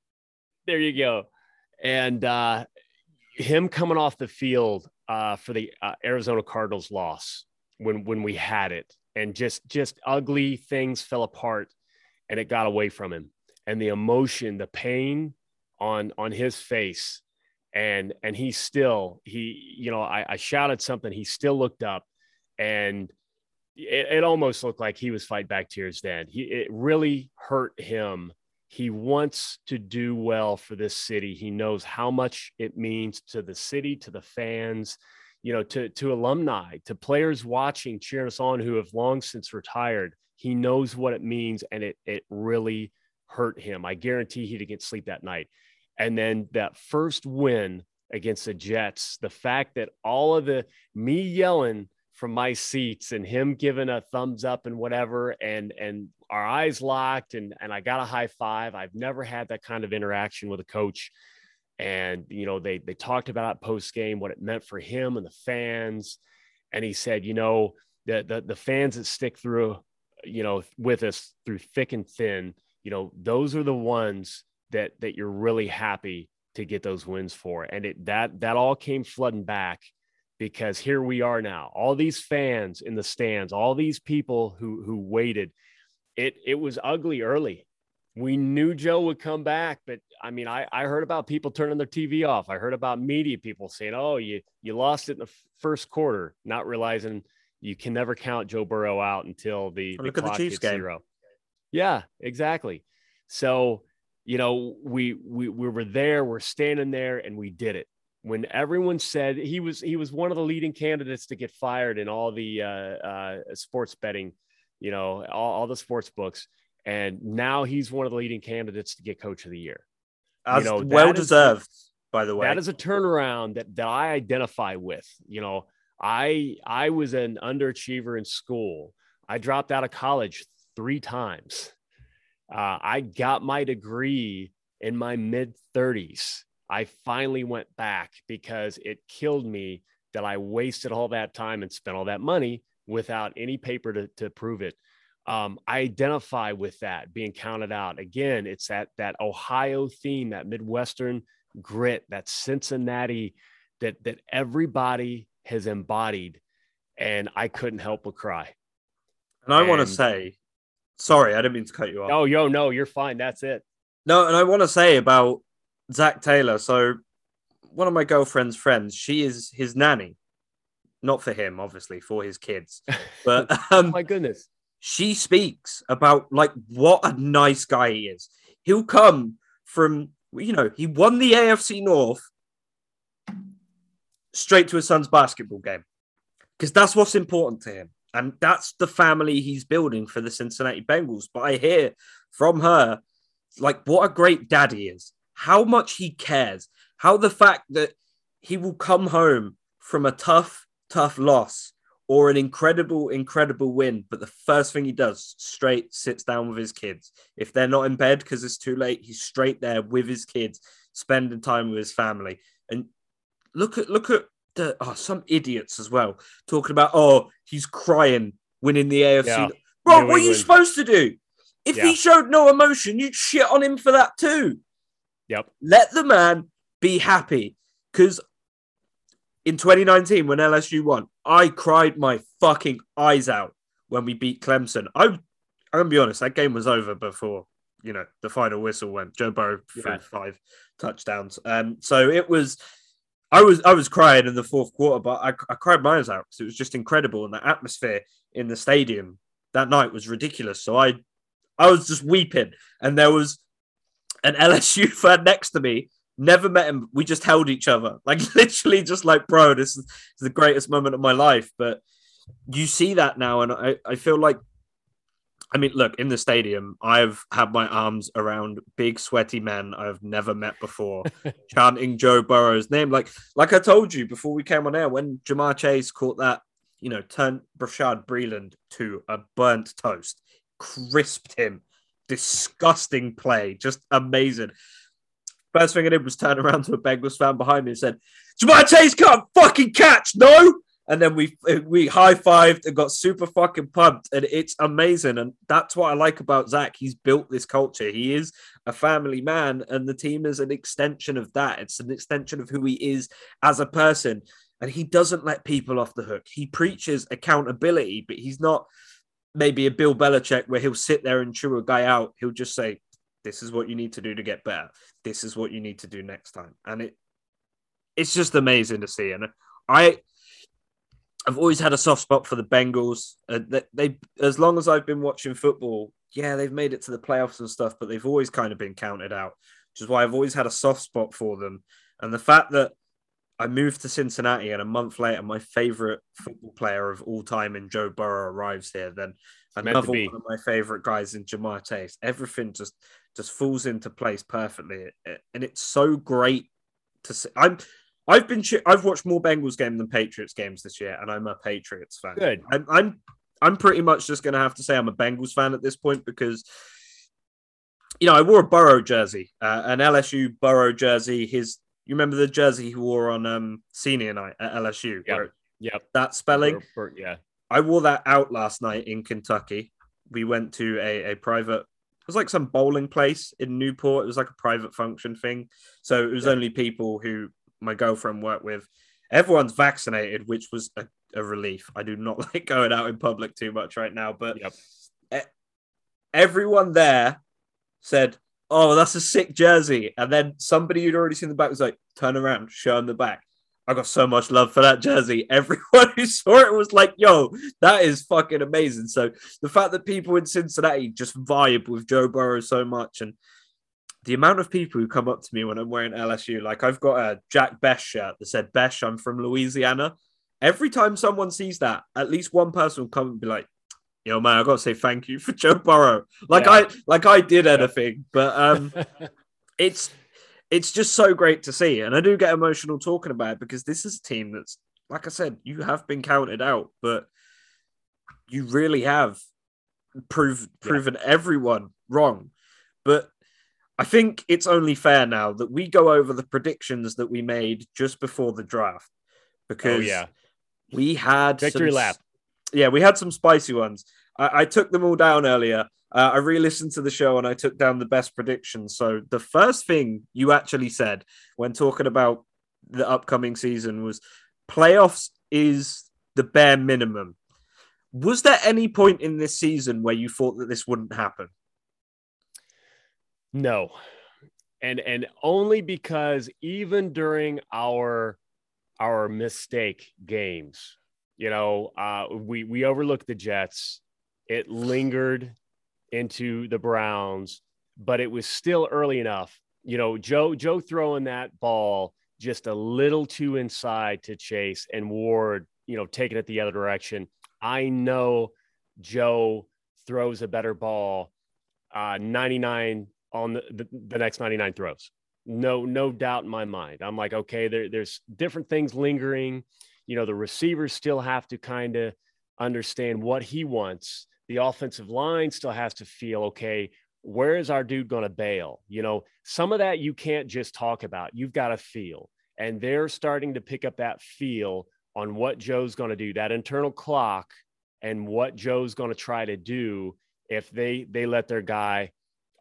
There you go. And uh, him coming off the field uh, for the uh, Arizona Cardinals loss when, when we had it, and just, just ugly things fell apart and it got away from him, and the emotion, the pain on, on his face. And, and he still, he, you know, I, I shouted something. He still looked up, and it, it almost looked like he was fighting back tears then. He, it really hurt him. He wants to do well for this city. He knows how much it means to the city, to the fans, you know, to, to alumni, to players watching, cheering us on, who have long since retired. He knows what it means. And it, it really hurt him. I guarantee he didn't get sleep that night. And then that first win against the Jets, the fact that all of the me yelling from my seats and him giving a thumbs up and whatever, and, and our eyes locked, and, and I got a high five. I've never had that kind of interaction with a coach. And, you know, they, they talked about post game, what it meant for him and the fans. And he said, you know, the, the, the fans that stick through, you know, with us through thick and thin, you know, those are the ones that, that you're really happy to get those wins for. And it, that, that all came flooding back, because here we are now, all these fans in the stands, all these people who, who waited. It, it was ugly early. We knew Joe would come back, but I mean, I, I heard about people turning their T V off. I heard about media people saying, oh, you, you lost it in the first quarter, not realizing you can never count Joe Burrow out until the, the clock hits zero. Yeah, exactly. So, you know, we, we, we were there, we're standing there, and we did it. When everyone said he was, he was one of the leading candidates to get fired in all the uh, uh, sports betting, you know, all, all the sports books. And now he's one of the leading candidates to get coach of the year. You know, well deserved, by the way. That is a turnaround that, that I identify with. You know, I, I was an underachiever in school. I dropped out of college three times. Uh, I got my degree in my mid thirties. I finally went back because it killed me that I wasted all that time and spent all that money without any paper to, to prove it. Um, I identify with that, being counted out. Again, it's that, that Ohio theme, that Midwestern grit, that Cincinnati that, that everybody has embodied. And I couldn't help but cry. And I want to say, sorry, I didn't mean to cut you off. Oh, yo, no, you're fine. That's it. No, and I want to say about Zach Taylor. So one of my girlfriend's friends, she is his nanny. Not for him, obviously, for his kids. But um, my goodness, she speaks about like what a nice guy he is. He'll come from, you know, he won the A F C North straight to his son's basketball game, because that's what's important to him. And that's the family he's building for the Cincinnati Bengals. But I hear from her, like, what a great dad he is, how much he cares, how the fact that he will come home from a tough, tough loss or an incredible, incredible win. But the first thing he does, straight sits down with his kids. If they're not in bed because it's too late, he's straight there with his kids, spending time with his family. And look at look at the oh, some idiots as well talking about, oh, he's crying winning the A F C. Yeah. Bro, New what England. Are you supposed to do? If yeah. he showed no emotion, you'd shit on him for that too. Yep. Let the man be happy. Because in twenty nineteen, when L S U won, I cried my fucking eyes out when we beat Clemson. I, I'm going to be honest, that game was over before, you know, the final whistle went. Joe Burrow threw yeah. five touchdowns. Um, so it was, I was I was crying in the fourth quarter, but I, I cried my eyes out because it was just incredible. And the atmosphere in the stadium that night was ridiculous. So I, I was just weeping. And there was an L S U fan next to me. Never met him. We just held each other. Like, literally just like, bro, this is the greatest moment of my life. But you see that now. And I, I feel like, I mean, look, in the stadium, I've had my arms around big, sweaty men I've never met before, chanting Joe Burrow's name. Like like I told you before we came on air, when Ja'Marr Chase caught that, you know, turned Rashad Breland to a burnt toast, crisped him. Disgusting play. Just amazing. First thing I did was turn around to a Bengals fan behind me and said, Ja'Marr Chase can't fucking catch, no? And then we we high-fived and got super fucking pumped, and it's amazing. And that's what I like about Zach. He's built this culture. He is a family man, and the team is an extension of that. It's an extension of who he is as a person, and he doesn't let people off the hook. He preaches accountability, but he's not maybe a Bill Belichick where he'll sit there and chew a guy out. He'll just say, this is what you need to do to get better. This is what you need to do next time. And it it's just amazing to see. And I, I've always had a soft spot for the Bengals. Uh, they, they, as long as I've been watching football, yeah, they've made it to the playoffs and stuff, but they've always kind of been counted out, which is why I've always had a soft spot for them. And the fact that I moved to Cincinnati and a month later, my favorite football player of all time in Joe Burrow arrives here, then another one of my favorite guys in Ja'Marr Chase. Everything just... just falls into place perfectly, and it's so great to see. I'm, I've been, I've watched more Bengals games than Patriots games this year, and I'm a Patriots fan. Good. I'm, I'm, I'm pretty much just going to have to say I'm a Bengals fan at this point because, you know, I wore a Burrow jersey, uh, an L S U Burrow jersey. His, you remember the jersey he wore on um, senior night at L S U? Yeah. Yep. That spelling. Burrow, yeah. I wore that out last night in Kentucky. We went to a a private. It was like some bowling place in Newport. It was like a private function thing. So it was yeah. only people who my girlfriend worked with. Everyone's vaccinated, which was a, a relief. I do not like going out in public too much right now. But yep. everyone there said, oh, that's a sick jersey. And then somebody who'd already seen the back was like, turn around, show him the back. I got so much love for that jersey. Everyone who saw it was like, yo, that is fucking amazing. So the fact that people in Cincinnati just vibe with Joe Burrow so much, and the amount of people who come up to me when I'm wearing L S U, like I've got a Jack Besh shirt that said, Besh, I'm from Louisiana. Every time someone sees that, at least one person will come and be like, yo, man, I got to say thank you for Joe Burrow. Like yeah. I like I did yeah. anything, but um, it's... It's just so great to see. And I do get emotional talking about it because this is a team that's, like I said, you have been counted out, but you really have proved, proven yeah. everyone wrong. But I think it's only fair now that we go over the predictions that we made just before the draft because oh, yeah. we had victory some, lap. Yeah, we had some spicy ones. I, I took them all down earlier. Uh, I re-listened to the show and I took down the best predictions. So the first thing you actually said when talking about the upcoming season was playoffs is the bare minimum. Was there any point in this season where you thought that this wouldn't happen? No. And and only because even during our our mistake games, you know, uh, we, we overlooked the Jets. It lingered into the Browns, but it was still early enough. You know, Joe, Joe throwing that ball just a little too inside to Chase and Ward, you know, taking it the other direction. I know Joe throws a better ball, uh, ninety-nine on the, the, the next ninety-nine throws. No, no doubt in my mind. I'm like, okay, there, there's different things lingering. you know, the receivers still have to kind of understand what he wants. The offensive line still has to feel, okay, where is our dude going to bail? You know, some of that you can't just talk about. You've got to feel. And they're starting to pick up that feel on what Joe's going to do, that internal clock and what Joe's going to try to do if they they let their guy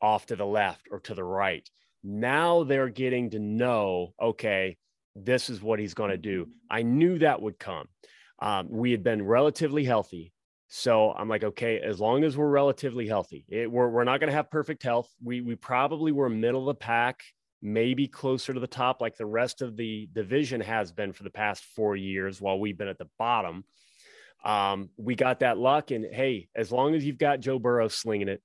off to the left or to the right. Now they're getting to know, okay, this is what he's going to do. I knew that would come. Um, we had been relatively healthy. So I'm like, okay, as long as we're relatively healthy, it, we're, we're not going to have perfect health. We, we probably were middle of the pack, maybe closer to the top, like the rest of the division has been for the past four years while we've been at the bottom. Um, we got that luck. And hey, as long as you've got Joe Burrow slinging it,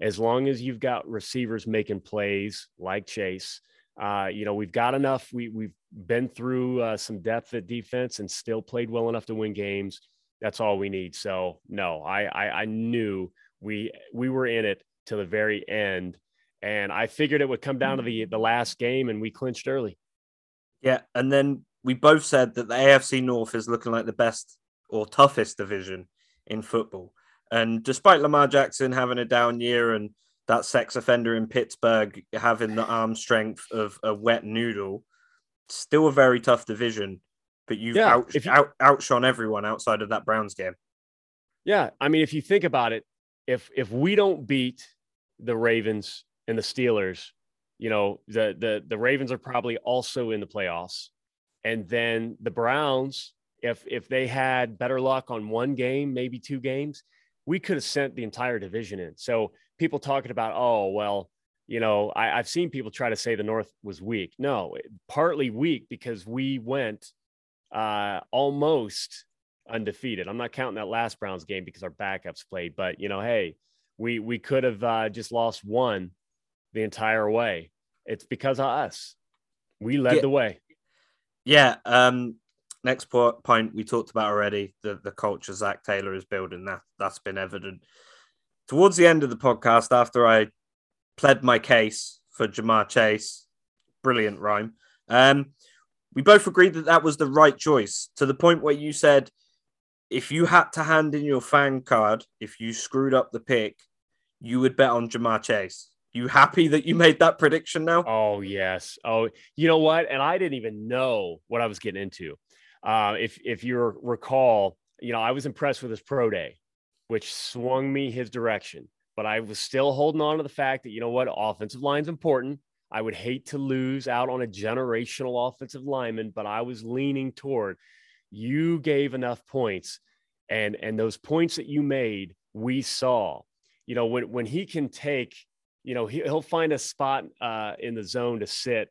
as long as you've got receivers making plays like Chase, uh, you know, we've got enough. We, we've been through uh, some depth at defense and still played well enough to win games. That's all we need. So no, I, I, I knew we, we were in it to the very end, and I figured it would come down to the, the last game, and we clinched early. Yeah. And then we both said that the A F C North is looking like the best or toughest division in football. And despite Lamar Jackson having a down year and that sex offender in Pittsburgh having the arm strength of a wet noodle, still a very tough division. But you've yeah, out, if you, out, outshone everyone outside of that Browns game. Yeah, I mean, if you think about it, if if we don't beat the Ravens and the Steelers, you know, the the the Ravens are probably also in the playoffs, and then the Browns, if if they had better luck on one game, maybe two games, we could have sent the entire division in. So people talking about, oh well, you know, I, I've seen people try to say the North was weak. No, partly weak because we went uh almost undefeated. I'm not counting that last Browns game because our backups played, but you know, hey, we we could have uh, just lost one the entire way. It's because of us. We led yeah. the way. Yeah. Um next point we talked about already, the the culture Zach Taylor is building. That that's been evident. Towards the end of the podcast, after I pled my case for Ja'Marr Chase, brilliant rhyme. Um We both agreed that that was the right choice, to the point where you said if you had to hand in your fan card, if you screwed up the pick, you would bet on Ja'Marr Chase. You happy that you made that prediction now? Oh, yes. Oh, you know what? And I didn't even know what I was getting into. Uh, if if you recall, you know, I was impressed with his pro day, which swung me his direction. But I was still holding on to the fact that, you know what, offensive line's important. I would hate to lose out on a generational offensive lineman, but I was leaning toward you gave enough points, and, and those points that you made, we saw, you know, when, when he can take, you know, he, he'll find a spot uh, in the zone to sit,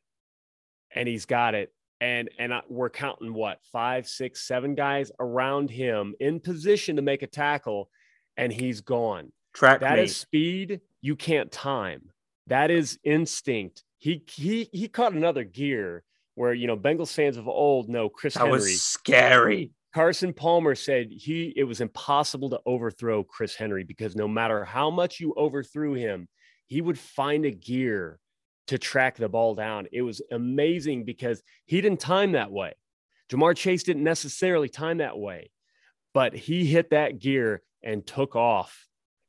and he's got it. And, and I, we're counting what, five, six, seven guys around him in position to make a tackle, and he's gone. Track that mate. Is speed. You can't time. That is instinct. He he he caught another gear where, you know, Bengals fans of old know Chris Henry. That was scary. Carson Palmer said he it was impossible to overthrow Chris Henry because no matter how much you overthrew him, he would find a gear to track the ball down. It was amazing because he didn't time that way. Ja'Marr Chase didn't necessarily time that way, but he hit that gear and took off.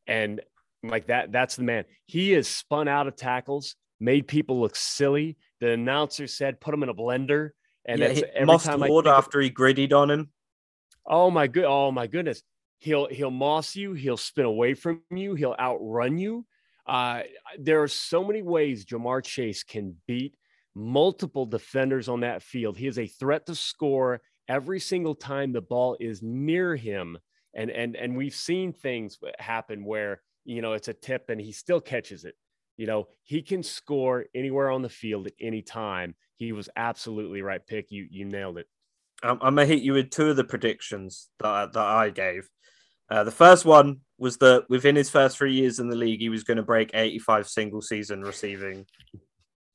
And like that, that's the man. He has spun out of tackles, made people look silly. The announcer said, "Put him in a blender." And yeah, that's every mossed time Ward after he gritted on him. Oh my good! Oh my goodness! He'll he'll moss you. He'll spin away from you. He'll outrun you. Uh, there are so many ways Ja'Marr Chase can beat multiple defenders on that field. He is a threat to score every single time the ball is near him, and and and we've seen things happen where, you know, it's a tip and he still catches it. You know, he can score anywhere on the field at any time. He was absolutely right pick. You you nailed it. I'm, I'm going to hit you with two of the predictions that, that I gave. Uh, the first one was that within his first three years in the league, he was going to break eighty-five single season receiving,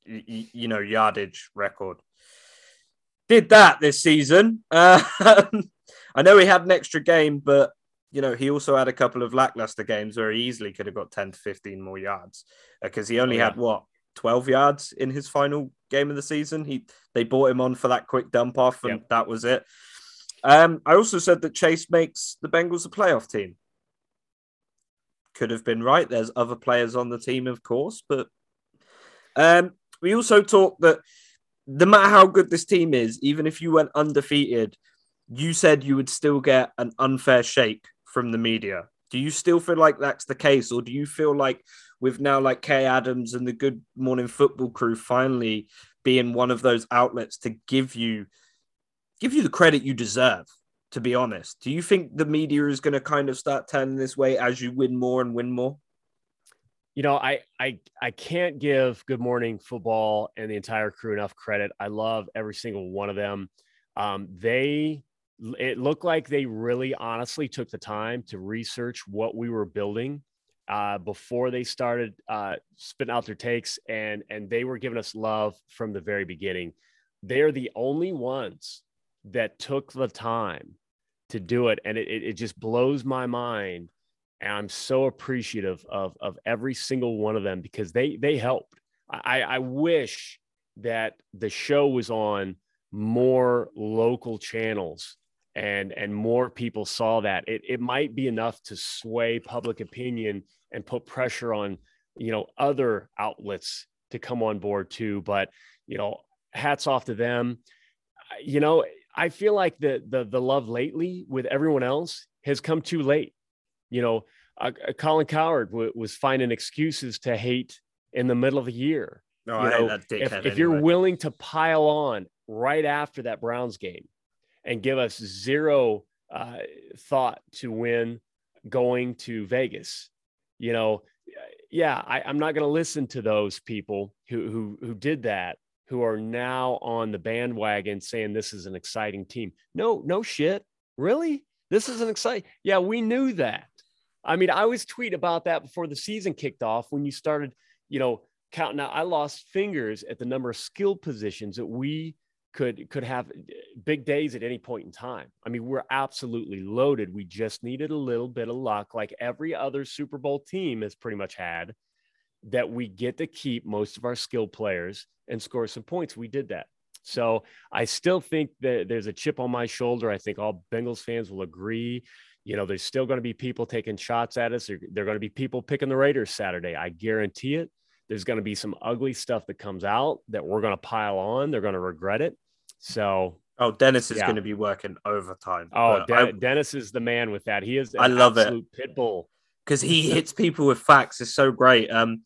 you, you know, yardage record. Did that this season. Uh, I know he had an extra game, but you know, he also had a couple of lackluster games where he easily could have got ten to fifteen more yards because uh, he only oh, yeah. had, what, twelve yards in his final game of the season? He They brought him on for that quick dump off, and yep. that was it. Um, I also said that Chase makes the Bengals a playoff team. Could have been right. There's other players on the team, of course, but um, we also talked that no matter how good this team is, even if you went undefeated, you said you would still get an unfair shake from the media. Do you still feel like that's the case, or do you feel like with now like Kay Adams and the Good Morning Football crew finally being one of those outlets to give you give you the credit you deserve, to be honest? Do you think the media is going to kind of start turning this way as you win more and win more? You know, I I I can't give Good Morning Football and the entire crew enough credit. I love every single one of them. Um, they... It looked like they really honestly took the time to research what we were building uh, before they started uh, spitting out their takes, and and they were giving us love from the very beginning. They're the only ones that took the time to do it, and it it just blows my mind, and I'm so appreciative of of every single one of them because they they helped. I, I wish that the show was on more local channels and and more people saw that. It it might be enough to sway public opinion and put pressure on, you know, other outlets to come on board too. But, you know, hats off to them. You know, I feel like the the the love lately with everyone else has come too late. You know, uh, Colin Cowherd w- was finding excuses to hate in the middle of the year. No, you I know, hate that dickhead if, anyway. If you're willing to pile on right after that Browns game and give us zero uh, thought to win going to Vegas. You know, yeah, I, I'm not going to listen to those people who, who, who did that, who are now on the bandwagon saying this is an exciting team. No, no shit. Really? This is an exciting. Yeah, we knew that. I mean, I always tweet about that before the season kicked off when you started, you know, counting out. I lost fingers at the number of skill positions that we could could have big days at any point in time. I mean, we're absolutely loaded. We just needed a little bit of luck, like every other Super Bowl team has pretty much had, that we get to keep most of our skill players and score some points. We did that. So I still think that there's a chip on my shoulder. I think all Bengals fans will agree. You know, there's still going to be people taking shots at us. There, there are going to be people picking the Raiders Saturday. I guarantee it. There's going to be some ugly stuff that comes out that we're going to pile on. They're going to regret it. So, oh, Dennis is yeah. going to be working overtime. Oh, Den- I, Dennis is the man with that. He is an I love absolute it. Pit bull because he hits people with facts. It's so great. Um,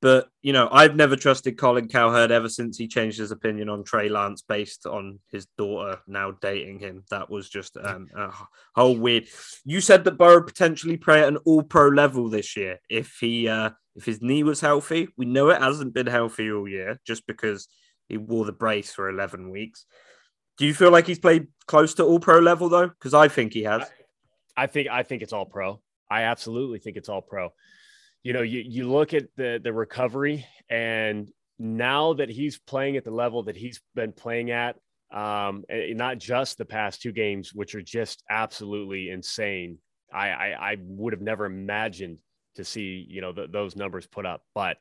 but you know, I've never trusted Colin Cowherd ever since he changed his opinion on Trey Lance based on his daughter now dating him. That was just um, a whole weird. You said that Burrow potentially play at an all-pro level this year if he. Uh, If his knee was healthy. We know it hasn't been healthy all year just because he wore the brace for eleven weeks. Do you feel like he's played close to all pro level though? Because I think he has. I, I think I think it's all pro. I absolutely think it's all pro. You know, you you look at the the recovery, and now that he's playing at the level that he's been playing at, um, and not just the past two games, which are just absolutely insane. I I, I would have never imagined to see, you know, th- those numbers put up. But,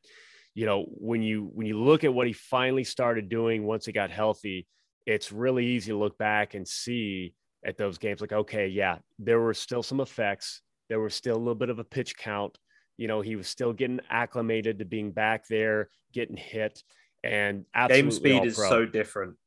you know, when you, when you look at what he finally started doing once he got healthy, it's really easy to look back and see at those games like, okay, yeah, there were still some effects. There was still a little bit of a pitch count. You know, he was still getting acclimated to being back there, getting hit, and absolutely game speed is so different.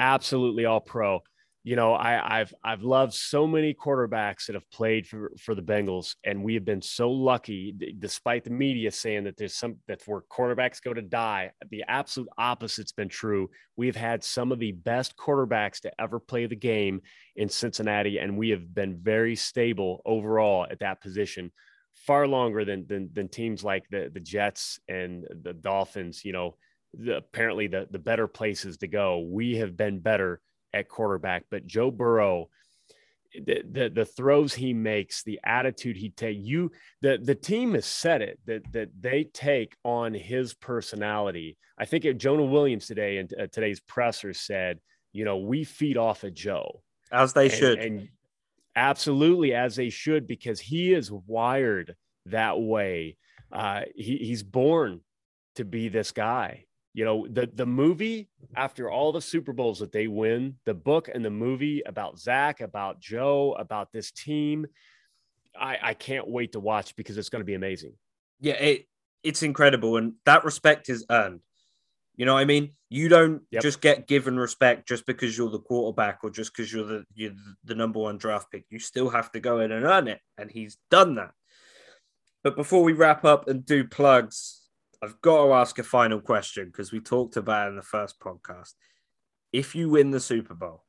Absolutely all pro. You know, I, I've I've loved so many quarterbacks that have played for, for the Bengals, and we have been so lucky, d- despite the media saying that there's some that's where quarterbacks go to die. The absolute opposite's been true. We've had some of the best quarterbacks to ever play the game in Cincinnati, and we have been very stable overall at that position, far longer than than, than teams like the the Jets and the Dolphins. You know, the, apparently the the better places to go. We have been better at quarterback, but Joe Burrow, the, the the throws he makes, the attitude he takes, you the the team has said it that that they take on his personality. I think if Jonah Williams today and uh, today's presser said, you know, we feed off of Joe as they and, should, and absolutely as they should, because he is wired that way. Uh, he, he's born to be this guy. you know, the, the movie after all the Super Bowls that they win, the book and the movie about Zach, about Joe, about this team, I, I can't wait to watch because it's going to be amazing. Yeah, it, it's incredible. And that respect is earned. You know what I mean? You don't yep. just get given respect just because you're the quarterback or just because you're the you're the number one draft pick. You still have to go in and earn it. And he's done that. But before we wrap up and do plugs, I've got to ask a final question because we talked about it in the first podcast. If you win the Super Bowl,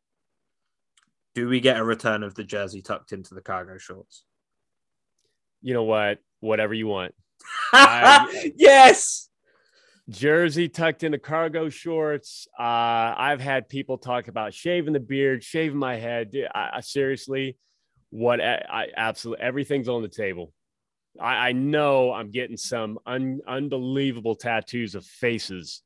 do we get a return of the jersey tucked into the cargo shorts? You know what? Whatever you want. I, yes. Jersey tucked into cargo shorts. Uh, I've had people talk about shaving the beard, shaving my head. Dude, I, I seriously, what I, I absolutely everything's on the table. I, I know I'm getting some un, unbelievable tattoos of faces.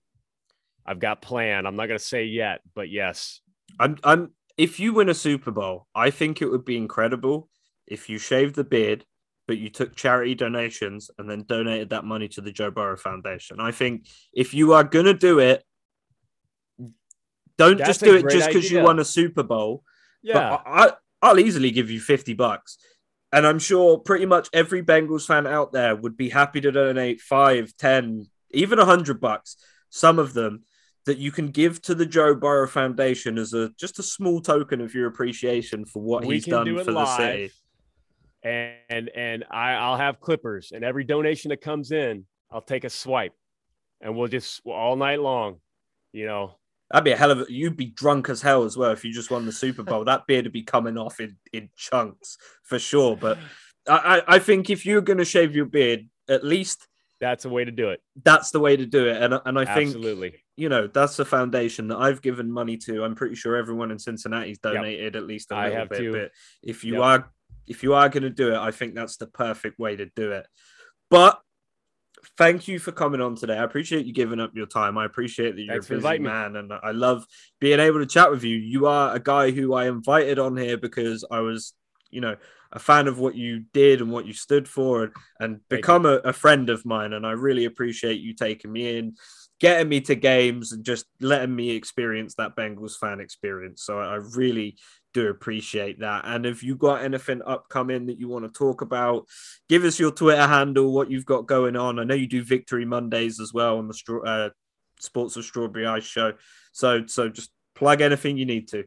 I've got planned. I'm not going to say yet, but yes. I'm, I'm. If you win a Super Bowl, I think it would be incredible if you shaved the beard, but you took charity donations and then donated that money to the Joe Burrow Foundation. I think if you are going to do it, don't That's just do it just because you won a Super Bowl. Yeah. But I, I'll easily give you fifty bucks. And I'm sure pretty much every Bengals fan out there would be happy to donate five, ten, even a hundred bucks, some of them, that you can give to the Joe Burrow Foundation as a just a small token of your appreciation for what we he's done do for live. the city. And and I, I'll have clippers, and every donation that comes in, I'll take a swipe, and we'll just all night long, you know. That'd be a hell of a, you'd be drunk as hell as well if you just won the Super Bowl. That beard would be coming off in, in chunks for sure. But I, I think if you're going to shave your beard, at least that's a way to do it. That's the way to do it. And, and I think, absolutely, you know, that's the foundation that I've given money to. I'm pretty sure everyone in Cincinnati's donated yep. at least a little I have bit. Too. But if you yep. are If you are going to do it, I think that's the perfect way to do it. But thank you for coming on today. I appreciate you giving up your time. I appreciate that you're Thanks a busy man, and I love being able to chat with you. You are a guy who I invited on here because I was, you know, a fan of what you did and what you stood for, and, and become a, a friend of mine. And I really appreciate you taking me in, getting me to games, and just letting me experience that Bengals fan experience. So I really do appreciate that. And if you got anything upcoming that you want to talk about, give us your Twitter handle, what you've got going on. I know you do Victory Mondays as well on the Stra- uh, Sports of Strawberry Ice show. So, so just plug anything you need to.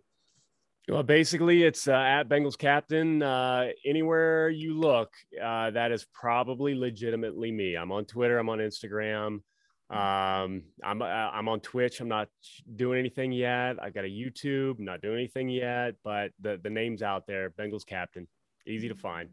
Well, basically it's uh, at Bengals Captain. Uh, anywhere you look, uh, that is probably legitimately me. I'm on Twitter. I'm on Instagram. Um, I'm, I'm on Twitch. I'm not doing anything yet. I got a YouTube, not doing anything yet, but the, the name's out there. Bengals Captain, easy to find.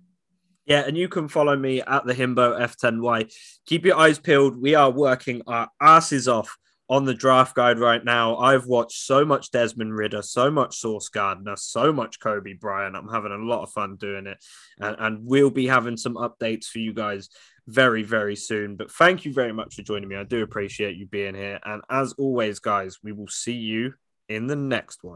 Yeah. And you can follow me at the Himbo F ten Y. Keep your eyes peeled. We are working our asses off on the draft guide right now. I've watched so much Desmond Ridder, so much Sauce Gardner, so much Kobe Bryant. I'm having a lot of fun doing it, and, and we'll be having some updates for you guys very, very soon. But thank you very much for joining me. I do appreciate you being here. And as always, guys, we will see you in the next one.